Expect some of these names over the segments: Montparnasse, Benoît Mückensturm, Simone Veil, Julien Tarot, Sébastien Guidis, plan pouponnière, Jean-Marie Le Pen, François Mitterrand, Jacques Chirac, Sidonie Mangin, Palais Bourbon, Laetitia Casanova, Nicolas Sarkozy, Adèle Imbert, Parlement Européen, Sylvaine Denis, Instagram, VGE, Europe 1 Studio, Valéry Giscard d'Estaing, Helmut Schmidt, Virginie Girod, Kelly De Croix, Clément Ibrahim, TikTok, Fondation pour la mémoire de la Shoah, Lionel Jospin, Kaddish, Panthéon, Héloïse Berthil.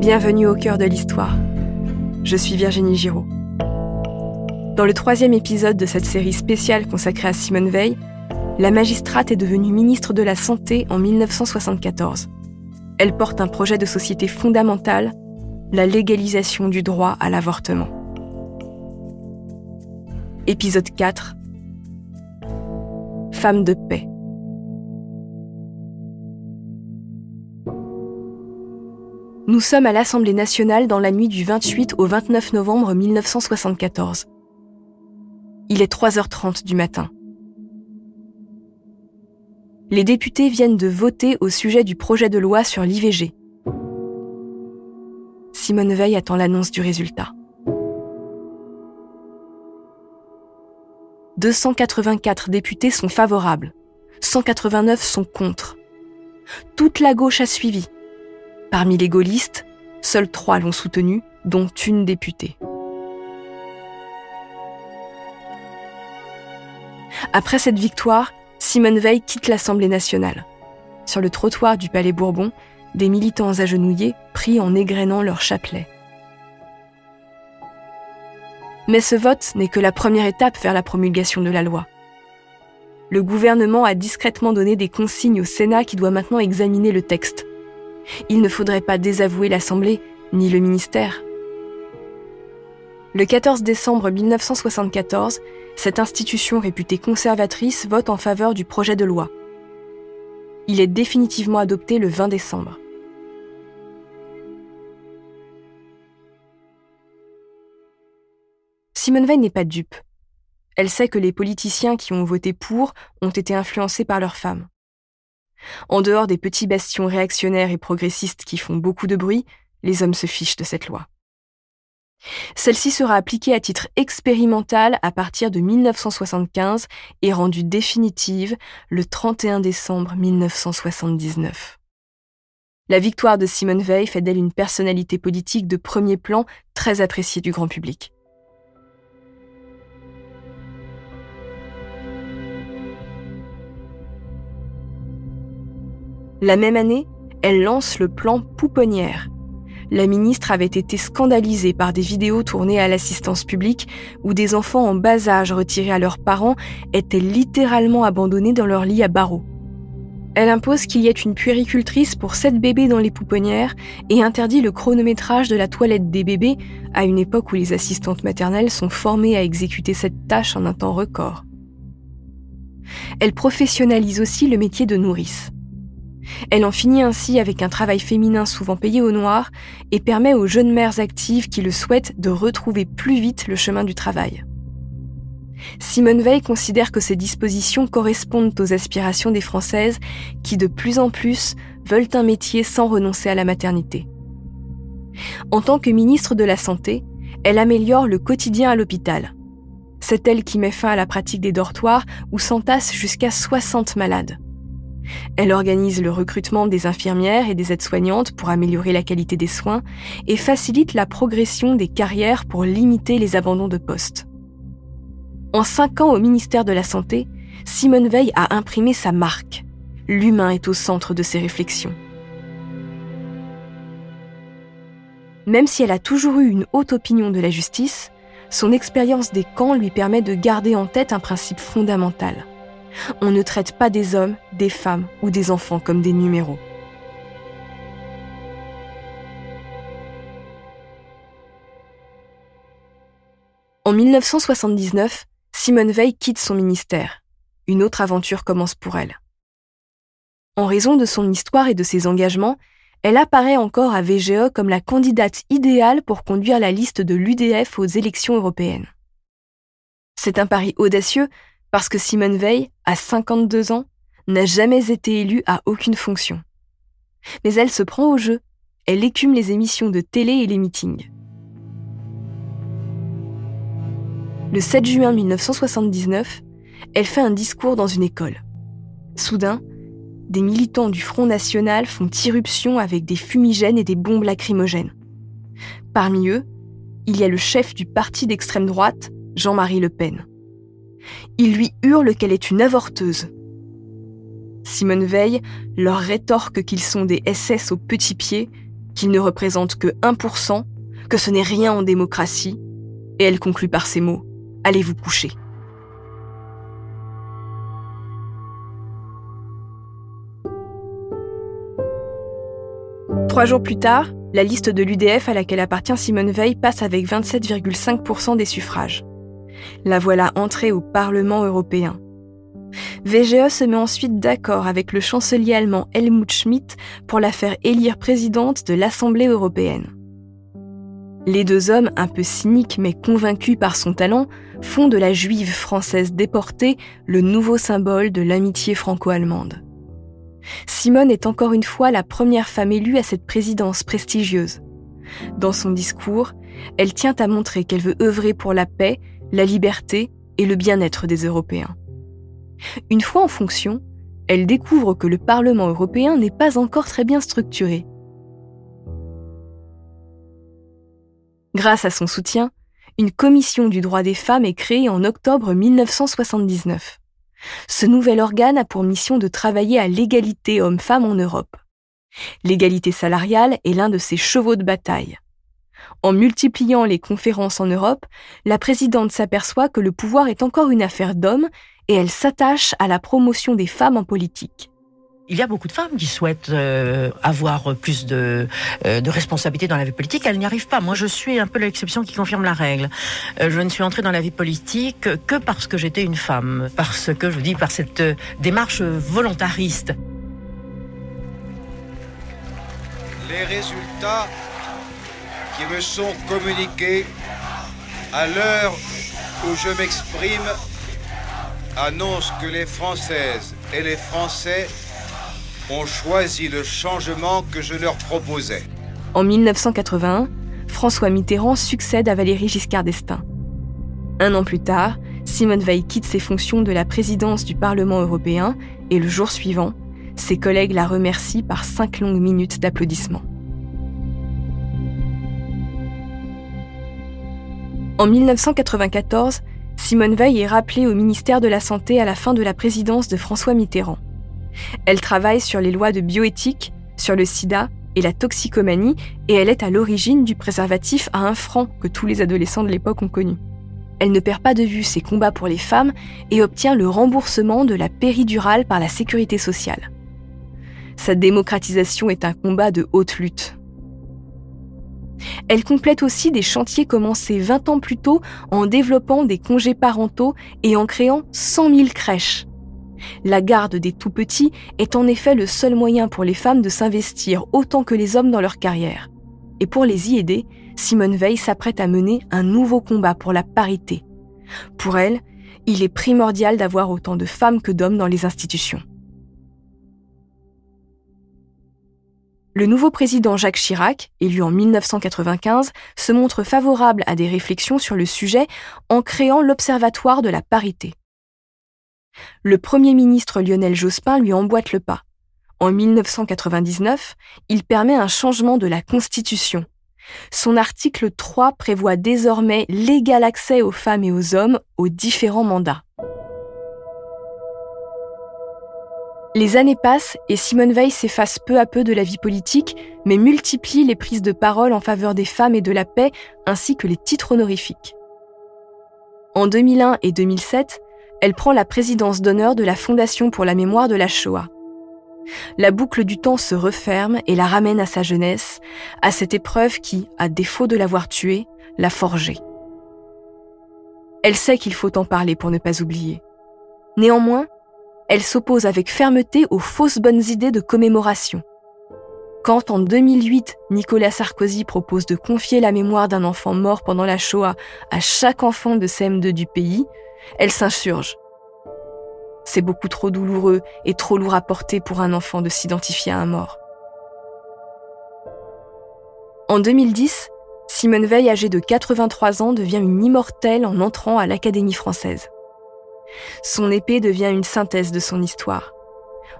Bienvenue au cœur de l'histoire. Je suis Virginie Girod. Dans le 3e épisode de cette série spéciale consacrée à Simone Veil, la magistrate est devenue ministre de la Santé en 1974. Elle porte un projet de société fondamental, la légalisation du droit à l'avortement. Épisode 4. Femme de paix. Nous sommes à l'Assemblée nationale dans la nuit du 28 au 29 novembre 1974. Il est 3h30 du matin. Les députés viennent de voter au sujet du projet de loi sur l'IVG. Simone Veil attend l'annonce du résultat. 284 députés sont favorables, 189 sont contre. Toute la gauche a suivi. Parmi les gaullistes, seuls 3 l'ont soutenue, dont une députée. Après cette victoire, Simone Veil quitte l'Assemblée nationale. Sur le trottoir du Palais Bourbon, des militants agenouillés prient en égrenant leur chapelet. Mais ce vote n'est que la première étape vers la promulgation de la loi. Le gouvernement a discrètement donné des consignes au Sénat qui doit maintenant examiner le texte. Il ne faudrait pas désavouer l'Assemblée ni le ministère. Le 14 décembre 1974, cette institution réputée conservatrice vote en faveur du projet de loi. Il est définitivement adopté le 20 décembre. Simone Veil n'est pas dupe. Elle sait que les politiciens qui ont voté pour ont été influencés par leurs femmes. En dehors des petits bastions réactionnaires et progressistes qui font beaucoup de bruit, les hommes se fichent de cette loi. Celle-ci sera appliquée à titre expérimental à partir de 1975 et rendue définitive le 31 décembre 1979. La victoire de Simone Veil fait d'elle une personnalité politique de premier plan très appréciée du grand public. La même année, elle lance le plan Pouponnière. La ministre avait été scandalisée par des vidéos tournées à l'assistance publique où des enfants en bas âge retirés à leurs parents étaient littéralement abandonnés dans leur lit à barreaux. Elle impose qu'il y ait une puéricultrice pour 7 bébés dans les pouponnières et interdit le chronométrage de la toilette des bébés à une époque où les assistantes maternelles sont formées à exécuter cette tâche en un temps record. Elle professionnalise aussi le métier de nourrice. Elle en finit ainsi avec un travail féminin souvent payé au noir et permet aux jeunes mères actives qui le souhaitent de retrouver plus vite le chemin du travail. Simone Veil considère que ces dispositions correspondent aux aspirations des Françaises qui, de plus en plus, veulent un métier sans renoncer à la maternité. En tant que ministre de la Santé, elle améliore le quotidien à l'hôpital. C'est elle qui met fin à la pratique des dortoirs où s'entassent jusqu'à 60 malades. Elle organise le recrutement des infirmières et des aides-soignantes pour améliorer la qualité des soins et facilite la progression des carrières pour limiter les abandons de poste. En 5 ans au ministère de la Santé, Simone Veil a imprimé sa marque. L'humain est au centre de ses réflexions. Même si elle a toujours eu une haute opinion de la justice, son expérience des camps lui permet de garder en tête un principe fondamental. On ne traite pas des hommes, des femmes ou des enfants comme des numéros. En 1979, Simone Veil quitte son ministère. Une autre aventure commence pour elle. En raison de son histoire et de ses engagements, elle apparaît encore à VGE comme la candidate idéale pour conduire la liste de l'UDF aux élections européennes. C'est un pari audacieux, parce que Simone Veil, à 52 ans, n'a jamais été élue à aucune fonction. Mais elle se prend au jeu. Elle écume les émissions de télé et les meetings. Le 7 juin 1979, elle fait un discours dans une école. Soudain, des militants du Front National font irruption avec des fumigènes et des bombes lacrymogènes. Parmi eux, il y a le chef du parti d'extrême droite, Jean-Marie Le Pen. Il lui hurle qu'elle est une avorteuse. Simone Veil leur rétorque qu'ils sont des SS aux petits pieds qu'il ne représente que 1%, que ce n'est rien en démocratie, et elle conclut par ces mots « Allez vous coucher ». Trois jours plus tard, la liste de l'UDF à laquelle appartient Simone Veil passe avec 27,5% des suffrages. La voilà entrée au Parlement européen. VGE se met ensuite d'accord avec le chancelier allemand Helmut Schmidt pour la faire élire présidente de l'Assemblée européenne. Les deux hommes, un peu cyniques mais convaincus par son talent, font de la juive française déportée le nouveau symbole de l'amitié franco-allemande. Simone est encore une fois la première femme élue à cette présidence prestigieuse. Dans son discours, elle tient à montrer qu'elle veut œuvrer pour la paix, la liberté et le bien-être des Européens. Une fois en fonction, elle découvre que le Parlement européen n'est pas encore très bien structuré. Grâce à son soutien, une commission du droit des femmes est créée en octobre 1979. Ce nouvel organe a pour mission de travailler à l'égalité hommes-femmes en Europe. L'égalité salariale est l'un de ses chevaux de bataille. En multipliant les conférences en Europe, la présidente s'aperçoit que le pouvoir est encore une affaire d'hommes et elle s'attache à la promotion des femmes en politique. Il y a beaucoup de femmes qui souhaitent avoir plus de responsabilités dans la vie politique. Elles n'y arrivent pas. Moi, je suis un peu l'exception qui confirme la règle. Je ne suis entrée dans la vie politique que parce que j'étais une femme. Parce que, je vous dis, par cette démarche volontariste. Les résultats qui me sont communiqués à l'heure où je m'exprime annoncent que les Françaises et les Français ont choisi le changement que je leur proposais. En 1981, François Mitterrand succède à Valéry Giscard d'Estaing. Un an plus tard, Simone Veil quitte ses fonctions de la présidence du Parlement européen et le jour suivant, ses collègues la remercient par 5 longues minutes d'applaudissements. En 1994, Simone Veil est rappelée au ministère de la Santé à la fin de la présidence de François Mitterrand. Elle travaille sur les lois de bioéthique, sur le sida et la toxicomanie, et elle est à l'origine du préservatif à 1 franc que tous les adolescents de l'époque ont connu. Elle ne perd pas de vue ses combats pour les femmes et obtient le remboursement de la péridurale par la sécurité sociale. Sa démocratisation est un combat de haute lutte. Elle complète aussi des chantiers commencés 20 ans plus tôt en développant des congés parentaux et en créant 100 000 crèches. La garde des tout-petits est en effet le seul moyen pour les femmes de s'investir autant que les hommes dans leur carrière. Et pour les y aider, Simone Veil s'apprête à mener un nouveau combat pour la parité. Pour elle, il est primordial d'avoir autant de femmes que d'hommes dans les institutions. Le nouveau président Jacques Chirac, élu en 1995, se montre favorable à des réflexions sur le sujet en créant l'Observatoire de la parité. Le Premier ministre Lionel Jospin lui emboîte le pas. En 1999, il permet un changement de la Constitution. Son article 3 prévoit désormais l'égal accès aux femmes et aux hommes aux différents mandats. Les années passent et Simone Veil s'efface peu à peu de la vie politique, mais multiplie les prises de parole en faveur des femmes et de la paix, ainsi que les titres honorifiques. En 2001 et 2007, elle prend la présidence d'honneur de la Fondation pour la mémoire de la Shoah. La boucle du temps se referme et la ramène à sa jeunesse, à cette épreuve qui, à défaut de l'avoir tuée, l'a forgée. Elle sait qu'il faut en parler pour ne pas oublier. Néanmoins, elle s'oppose avec fermeté aux fausses bonnes idées de commémoration. Quand en 2008, Nicolas Sarkozy propose de confier la mémoire d'un enfant mort pendant la Shoah à chaque enfant de CM2 du pays, elle s'insurge. C'est beaucoup trop douloureux et trop lourd à porter pour un enfant de s'identifier à un mort. En 2010, Simone Veil, âgée de 83 ans, devient une immortelle en entrant à l'Académie française. Son épée devient une synthèse de son histoire.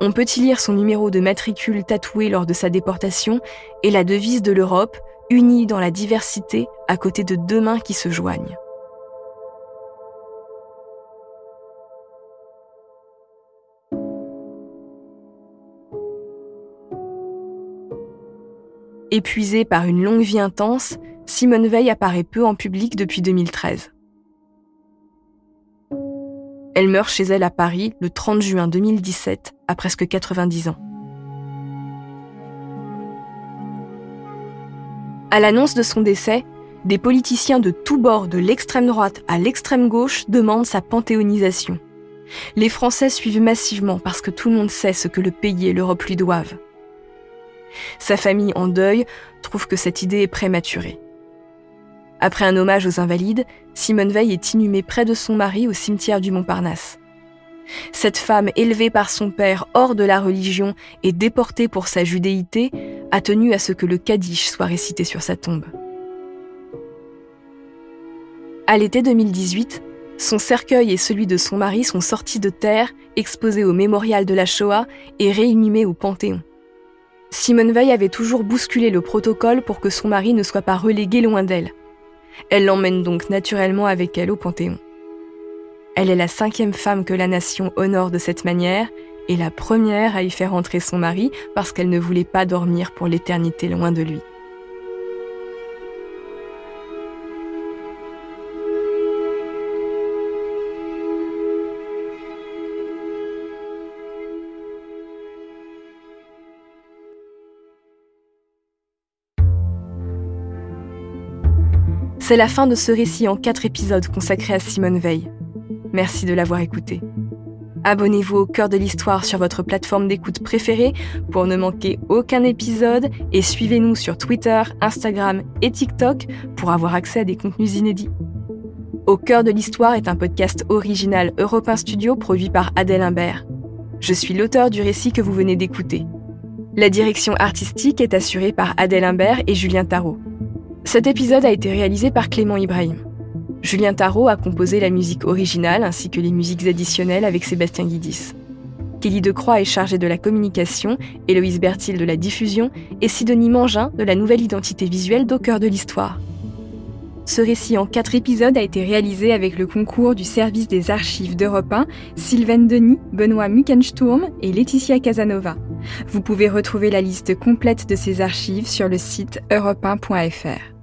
On peut y lire son numéro de matricule tatoué lors de sa déportation et la devise de l'Europe, unie dans la diversité, à côté de 2 mains qui se joignent. Épuisée par une longue vie intense, Simone Veil apparaît peu en public depuis 2013. Elle meurt chez elle à Paris le 30 juin 2017, à presque 90 ans. À l'annonce de son décès, des politiciens de tous bords, de l'extrême droite à l'extrême gauche, demandent sa panthéonisation. Les Français suivent massivement parce que tout le monde sait ce que le pays et l'Europe lui doivent. Sa famille en deuil trouve que cette idée est prématurée. Après un hommage aux Invalides, Simone Veil est inhumée près de son mari au cimetière du Montparnasse. Cette femme, élevée par son père hors de la religion et déportée pour sa judéité, a tenu à ce que le Kaddish soit récité sur sa tombe. À l'été 2018, son cercueil et celui de son mari sont sortis de terre, exposés au mémorial de la Shoah et réinhumés au Panthéon. Simone Veil avait toujours bousculé le protocole pour que son mari ne soit pas relégué loin d'elle. Elle l'emmène donc naturellement avec elle au Panthéon. Elle est la 5e femme que la nation honore de cette manière et la première à y faire entrer son mari parce qu'elle ne voulait pas dormir pour l'éternité loin de lui. C'est la fin de ce récit en 4 épisodes consacré à Simone Veil. Merci de l'avoir écouté. Abonnez-vous au Cœur de l'Histoire sur votre plateforme d'écoute préférée pour ne manquer aucun épisode et suivez-nous sur Twitter, Instagram et TikTok pour avoir accès à des contenus inédits. Au Cœur de l'Histoire est un podcast original Europe 1 Studio produit par Adèle Imbert. Je suis l'auteur du récit que vous venez d'écouter. La direction artistique est assurée par Adèle Imbert et Julien Tarot. Cet épisode a été réalisé par Clément Ibrahim. Julien Tarot a composé la musique originale ainsi que les musiques additionnelles avec Sébastien Guidis. Kelly De Croix est chargée de la communication, Héloïse Berthil de la diffusion et Sidonie Mangin de la nouvelle identité visuelle d'Au Cœur de l'Histoire. Ce récit en 4 épisodes a été réalisé avec le concours du service des archives d'Europe 1, Sylvaine Denis, Benoît Mückensturm et Laetitia Casanova. Vous pouvez retrouver la liste complète de ces archives sur le site europe1.fr.